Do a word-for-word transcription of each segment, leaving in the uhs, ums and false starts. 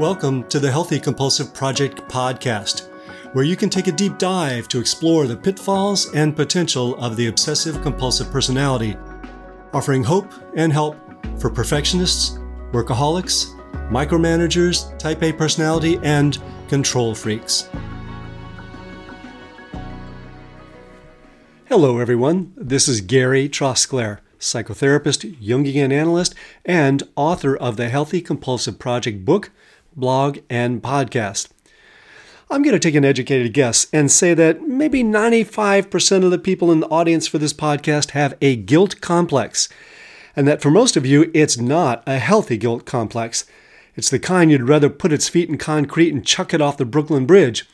Welcome to the Healthy Compulsive Project podcast, where you can take a deep dive to explore the pitfalls and potential of the obsessive-compulsive personality, offering hope and help for perfectionists, workaholics, micromanagers, type A personality, and control freaks. Hello, everyone. This is Gary Trosclair, psychotherapist, Jungian analyst, and author of the Healthy Compulsive Project book, blog, and podcast. I'm going to take an educated guess and say that maybe ninety-five percent of the people in the audience for this podcast have a guilt complex, and that for most of you, it's not a healthy guilt complex. It's the kind you'd rather put its feet in concrete and chuck it off the Brooklyn Bridge.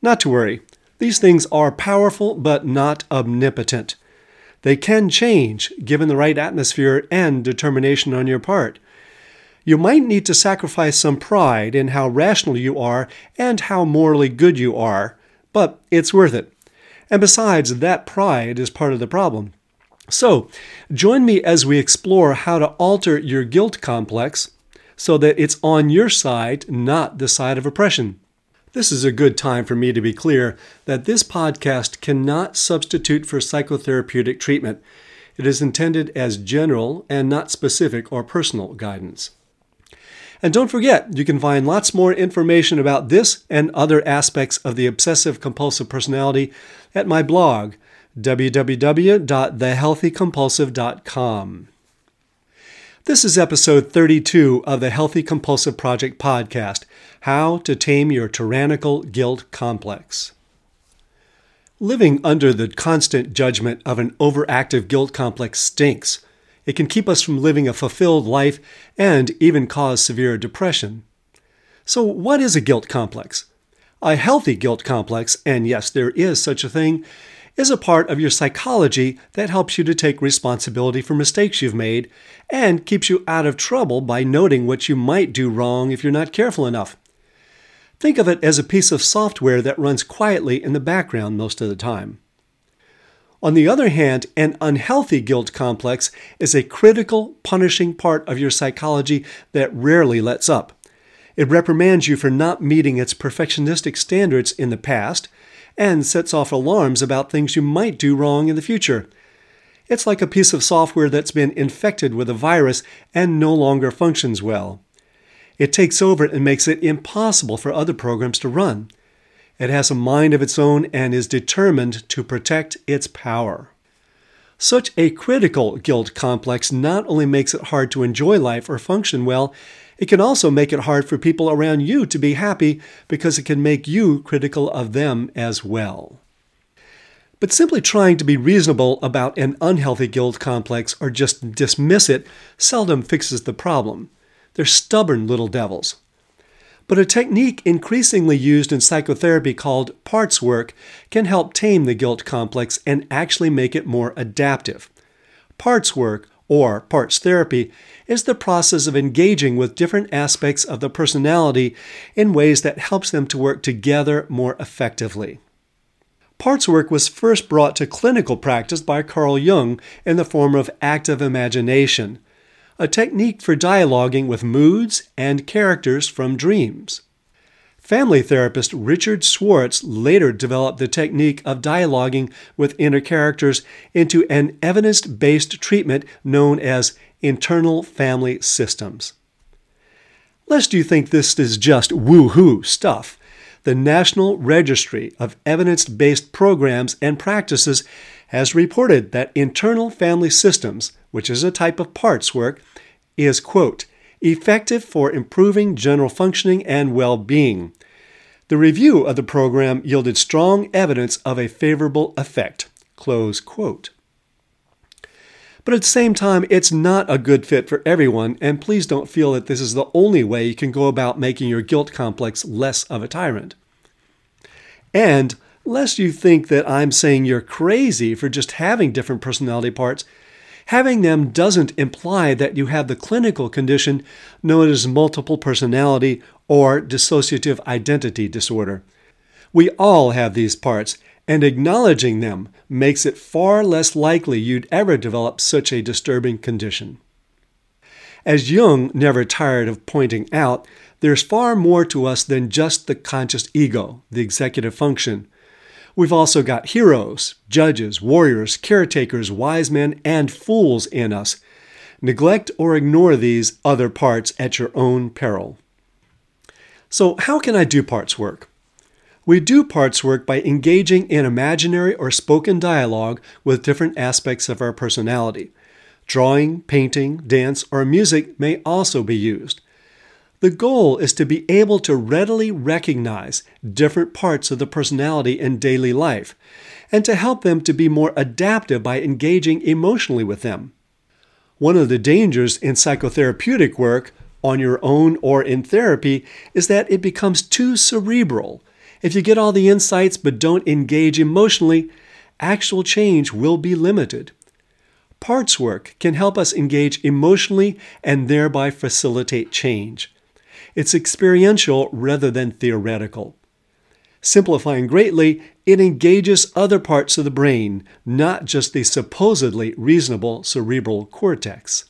Not to worry. These things are powerful but not omnipotent. They can change given the right atmosphere and determination on your part. You might need to sacrifice some pride in how rational you are and how morally good you are, but it's worth it. And besides, that pride is part of the problem. So, join me as we explore how to alter your guilt complex so that it's on your side, not the side of oppression. This is a good time for me to be clear that this podcast cannot substitute for psychotherapeutic treatment. It is intended as general and not specific or personal guidance. And don't forget, you can find lots more information about this and other aspects of the obsessive-compulsive personality at my blog, w w w dot the healthy compulsive dot com. This is episode thirty-two of the Healthy Compulsive Project podcast, How to Tame Your Tyrannical Guilt Complex. Living under the constant judgment of an overactive guilt complex stinks. It can keep us from living a fulfilled life and even cause severe depression. So what is a guilt complex? A healthy guilt complex, and yes, there is such a thing, is a part of your psychology that helps you to take responsibility for mistakes you've made and keeps you out of trouble by noting what you might do wrong if you're not careful enough. Think of it as a piece of software that runs quietly in the background most of the time. On the other hand, an unhealthy guilt complex is a critical, punishing part of your psychology that rarely lets up. It reprimands you for not meeting its perfectionistic standards in the past, and sets off alarms about things you might do wrong in the future. It's like a piece of software that's been infected with a virus and no longer functions well. It takes over and makes it impossible for other programs to run. It has a mind of its own and is determined to protect its power. Such a critical guilt complex not only makes it hard to enjoy life or function well, it can also make it hard for people around you to be happy because it can make you critical of them as well. But simply trying to be reasonable about an unhealthy guilt complex or just dismiss it seldom fixes the problem. They're stubborn little devils. But a technique increasingly used in psychotherapy called parts work can help tame the guilt complex and actually make it more adaptive. Parts work, or parts therapy, is the process of engaging with different aspects of the personality in ways that helps them to work together more effectively. Parts work was first brought to clinical practice by Carl Jung in the form of active imagination, a technique for dialoguing with moods and characters from dreams. Family therapist Richard Schwartz later developed the technique of dialoguing with inner characters into an evidence-based treatment known as internal family systems. Lest you think this is just woo-hoo stuff, the National Registry of Evidence-Based Programs and Practices has reported that internal family systems, which is a type of parts work, is, quote, effective for improving general functioning and well-being. The review of the program yielded strong evidence of a favorable effect, close quote. But at the same time, it's not a good fit for everyone, and please don't feel that this is the only way you can go about making your guilt complex less of a tyrant. And lest you think that I'm saying you're crazy for just having different personality parts, having them doesn't imply that you have the clinical condition known as multiple personality or dissociative identity disorder. We all have these parts, and acknowledging them makes it far less likely you'd ever develop such a disturbing condition. As Jung never tired of pointing out, There's far more to us than just the conscious ego, the executive function. We've also got heroes, judges, warriors, caretakers, wise men, and fools in us. Neglect or ignore these other parts at your own peril. So how can I do parts work? We do parts work by engaging in imaginary or spoken dialogue with different aspects of our personality. Drawing, painting, dance, or music may also be used. The goal is to be able to readily recognize different parts of the personality in daily life and to help them to be more adaptive by engaging emotionally with them. One of the dangers in psychotherapeutic work, on your own or in therapy, is that it becomes too cerebral. If you get all the insights but don't engage emotionally, actual change will be limited. Parts work can help us engage emotionally and thereby facilitate change. It's experiential rather than theoretical. Simplifying greatly, it engages other parts of the brain, not just the supposedly reasonable cerebral cortex.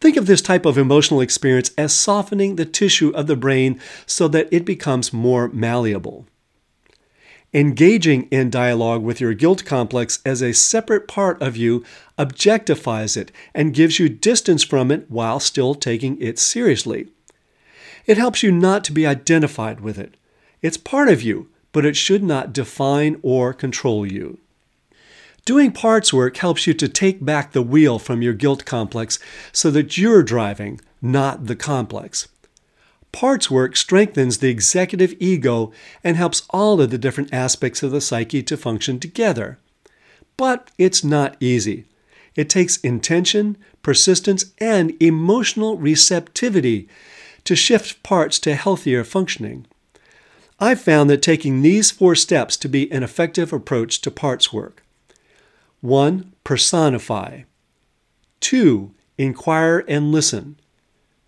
Think of this type of emotional experience as softening the tissue of the brain so that it becomes more malleable. Engaging in dialogue with your guilt complex as a separate part of you objectifies it and gives you distance from it while still taking it seriously. It helps you not to be identified with it. It's part of you, but it should not define or control you. Doing parts work helps you to take back the wheel from your guilt complex so that you're driving, not the complex. Parts work strengthens the executive ego and helps all of the different aspects of the psyche to function together. But it's not easy. It takes intention, persistence, and emotional receptivity to shift parts to healthier functioning. I've found that taking these four steps to be an effective approach to parts work. one. Personify. two. Inquire and listen.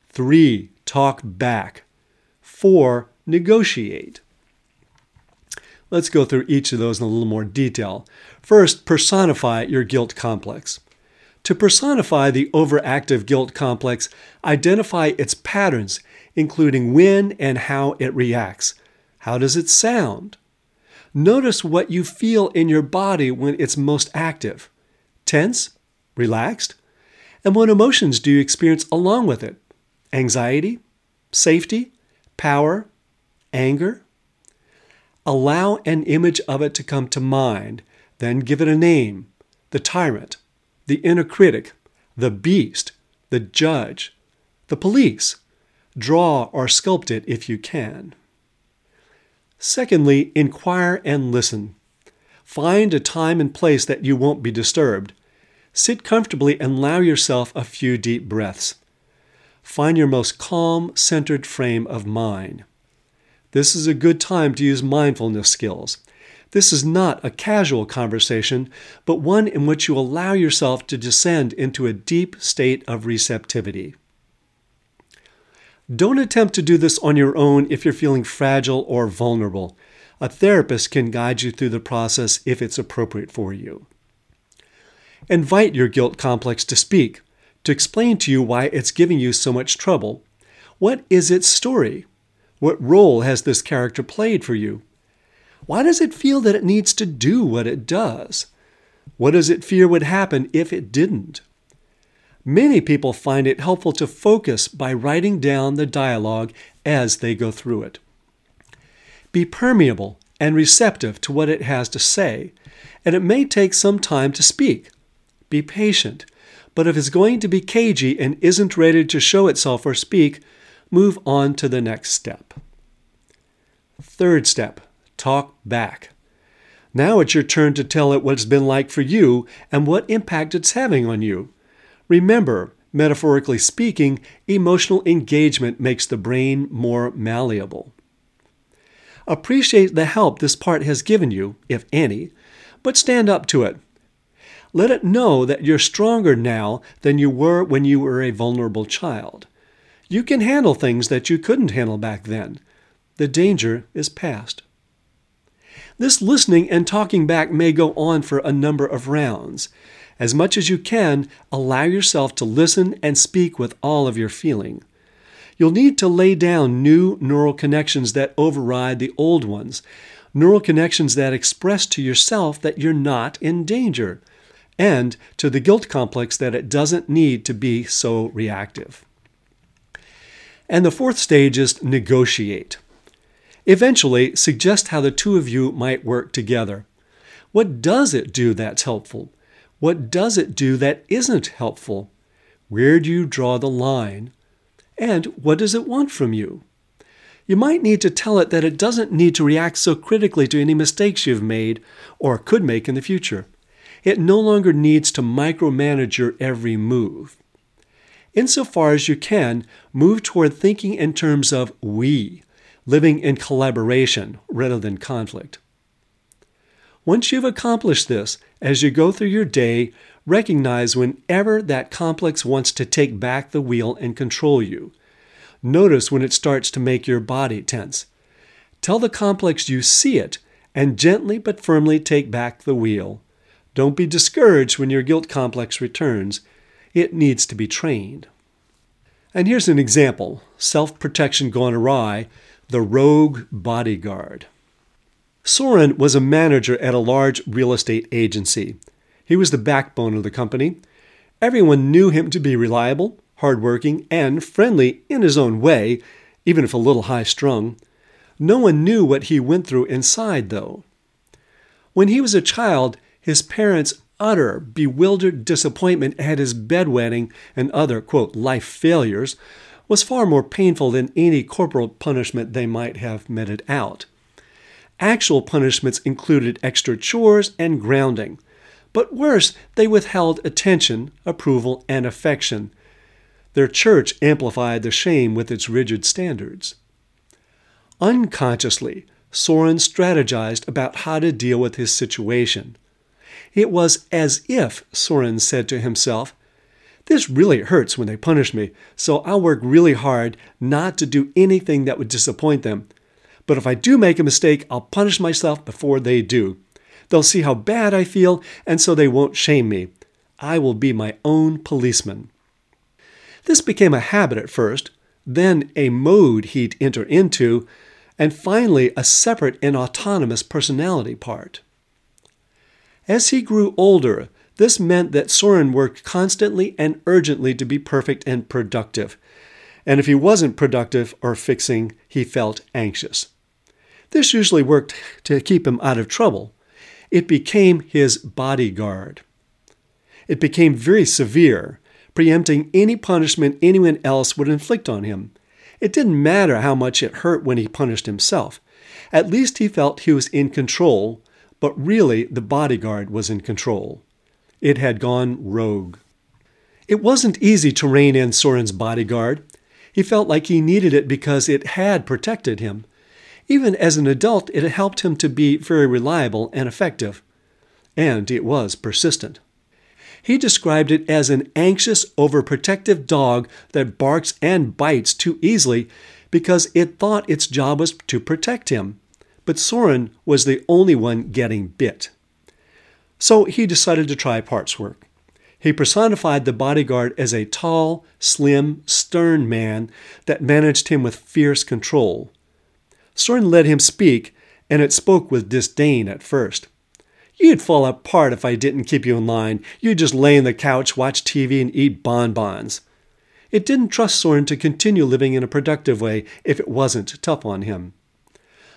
three. Talk back. four. Negotiate. Let's go through each of those in a little more detail. First, personify your guilt complex. To personify the overactive guilt complex, identify its patterns, including when and how it reacts. How does it sound? Notice what you feel in your body when it's most active. Tense? Relaxed? And what emotions do you experience along with it? Anxiety? Safety? Power? Anger? Allow an image of it to come to mind, then give it a name. The tyrant, the inner critic, the beast, the judge, the police. Draw or sculpt it if you can. Secondly, inquire and listen. Find a time and place that you won't be disturbed. Sit comfortably and allow yourself a few deep breaths. Find your most calm, centered frame of mind. This is a good time to use mindfulness skills. This is not a casual conversation, but one in which you allow yourself to descend into a deep state of receptivity. Don't attempt to do this on your own if you're feeling fragile or vulnerable. A therapist can guide you through the process if it's appropriate for you. Invite your guilt complex to speak, to explain to you why it's giving you so much trouble. What is its story? What role has this character played for you? Why does it feel that it needs to do what it does? What does it fear would happen if it didn't? Many people find it helpful to focus by writing down the dialogue as they go through it. Be permeable and receptive to what it has to say, and it may take some time to speak. Be patient, but if it's going to be cagey and isn't ready to show itself or speak, move on to the next step. Third step, talk back. Now it's your turn to tell it what it's been like for you and what impact it's having on you. Remember, metaphorically speaking, emotional engagement makes the brain more malleable. Appreciate the help this part has given you, if any, but stand up to it. Let it know that you're stronger now than you were when you were a vulnerable child. You can handle things that you couldn't handle back then. The danger is past. This listening and talking back may go on for a number of rounds. As much as you can, allow yourself to listen and speak with all of your feeling. You'll need to lay down new neural connections that override the old ones, neural connections that express to yourself that you're not in danger, and to the guilt complex that it doesn't need to be so reactive. And the fourth stage is negotiate. Eventually, suggest how the two of you might work together. What does it do that's helpful? What does it do that isn't helpful? Where do you draw the line? And what does it want from you? You might need to tell it that it doesn't need to react so critically to any mistakes you've made or could make in the future. It no longer needs to micromanage your every move. Insofar as you can, move toward thinking in terms of we, living in collaboration rather than conflict. Once you've accomplished this, as you go through your day, recognize whenever that complex wants to take back the wheel and control you. Notice when it starts to make your body tense. Tell the complex you see it and gently but firmly take back the wheel. Don't be discouraged when your guilt complex returns. It needs to be trained. And here's an example: self-protection gone awry, the rogue bodyguard. Soren was a manager at a large real estate agency. He was the backbone of the company. Everyone knew him to be reliable, hardworking, and friendly in his own way, even if a little high-strung. No one knew what he went through inside, though. When he was a child, his parents' utter, bewildered disappointment at his bedwetting and other, quote, life failures was far more painful than any corporal punishment they might have meted out. Actual punishments included extra chores and grounding. But worse, they withheld attention, approval, and affection. Their church amplified the shame with its rigid standards. Unconsciously, Soren strategized about how to deal with his situation. It was as if, Soren said to himself, "This really hurts when they punish me, so I'll work really hard not to do anything that would disappoint them. But if I do make a mistake, I'll punish myself before they do. They'll see how bad I feel, and so they won't shame me. I will be my own policeman." This became a habit at first, then a mode he'd enter into, and finally a separate and autonomous personality part. As he grew older, this meant that Soren worked constantly and urgently to be perfect and productive. And if he wasn't productive or fixing, he felt anxious. This usually worked to keep him out of trouble. It became his bodyguard. It became very severe, preempting any punishment anyone else would inflict on him. It didn't matter how much it hurt when he punished himself. At least he felt he was in control, but really the bodyguard was in control. It had gone rogue. It wasn't easy to rein in Soren's bodyguard. He felt like he needed it because it had protected him. Even as an adult, it helped him to be very reliable and effective. And it was persistent. He described it as an anxious, overprotective dog that barks and bites too easily because it thought its job was to protect him. But Soren was the only one getting bit. So he decided to try parts work. He personified the bodyguard as a tall, slim, stern man that managed him with fierce control. Soren let him speak, and it spoke with disdain at first. "You'd fall apart if I didn't keep you in line. You'd just lay on the couch, watch T V, and eat bonbons." It didn't trust Soren to continue living in a productive way if it wasn't tough on him.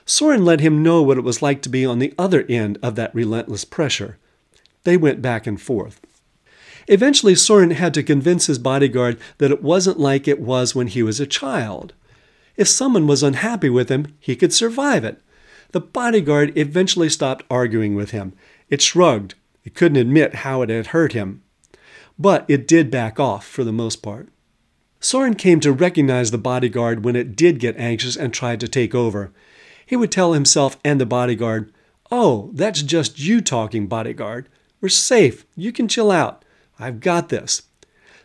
Soren let him know what it was like to be on the other end of that relentless pressure. They went back and forth. Eventually, Soren had to convince his bodyguard that it wasn't like it was when he was a child. If someone was unhappy with him, he could survive it. The bodyguard eventually stopped arguing with him. It shrugged. It couldn't admit how it had hurt him. But it did back off for the most part. Soren came to recognize the bodyguard when it did get anxious and tried to take over. He would tell himself and the bodyguard, "Oh, that's just you talking, bodyguard. We're safe. You can chill out. I've got this."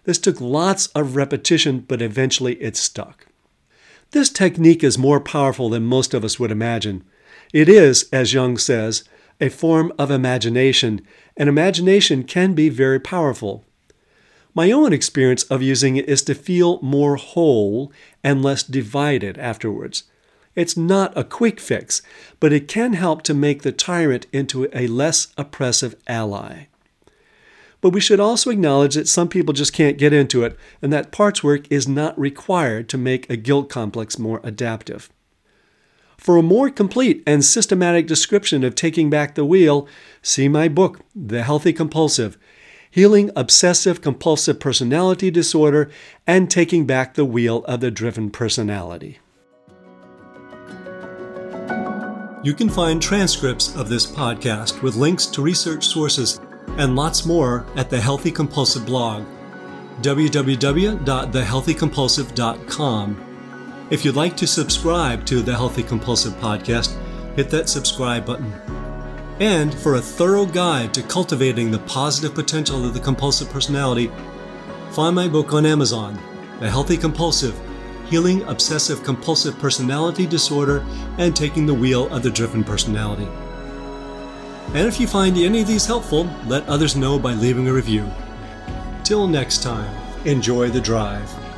This took lots of repetition, but eventually it stuck. This technique is more powerful than most of us would imagine. It is, as Jung says, a form of imagination, and imagination can be very powerful. My own experience of using it is to feel more whole and less divided afterwards. It's not a quick fix, but it can help to make the tyrant into a less oppressive ally. But we should also acknowledge that some people just can't get into it, and that parts work is not required to make a guilt complex more adaptive. For a more complete and systematic description of taking back the wheel, see my book, The Healthy Compulsive, Healing Obsessive Compulsive Personality Disorder and Taking Back the Wheel of the Driven Personality. You can find transcripts of this podcast with links to research sources and lots more at the Healthy Compulsive blog, w w w dot the healthy compulsive dot com. If you'd like to subscribe to the Healthy Compulsive podcast, hit that subscribe button. And for a thorough guide to cultivating the positive potential of the compulsive personality, find my book on Amazon, The Healthy Compulsive, Healing Obsessive Compulsive Personality Disorder and Taking the Wheel of the Driven Personality. And if you find any of these helpful, let others know by leaving a review. Till next time, enjoy the drive.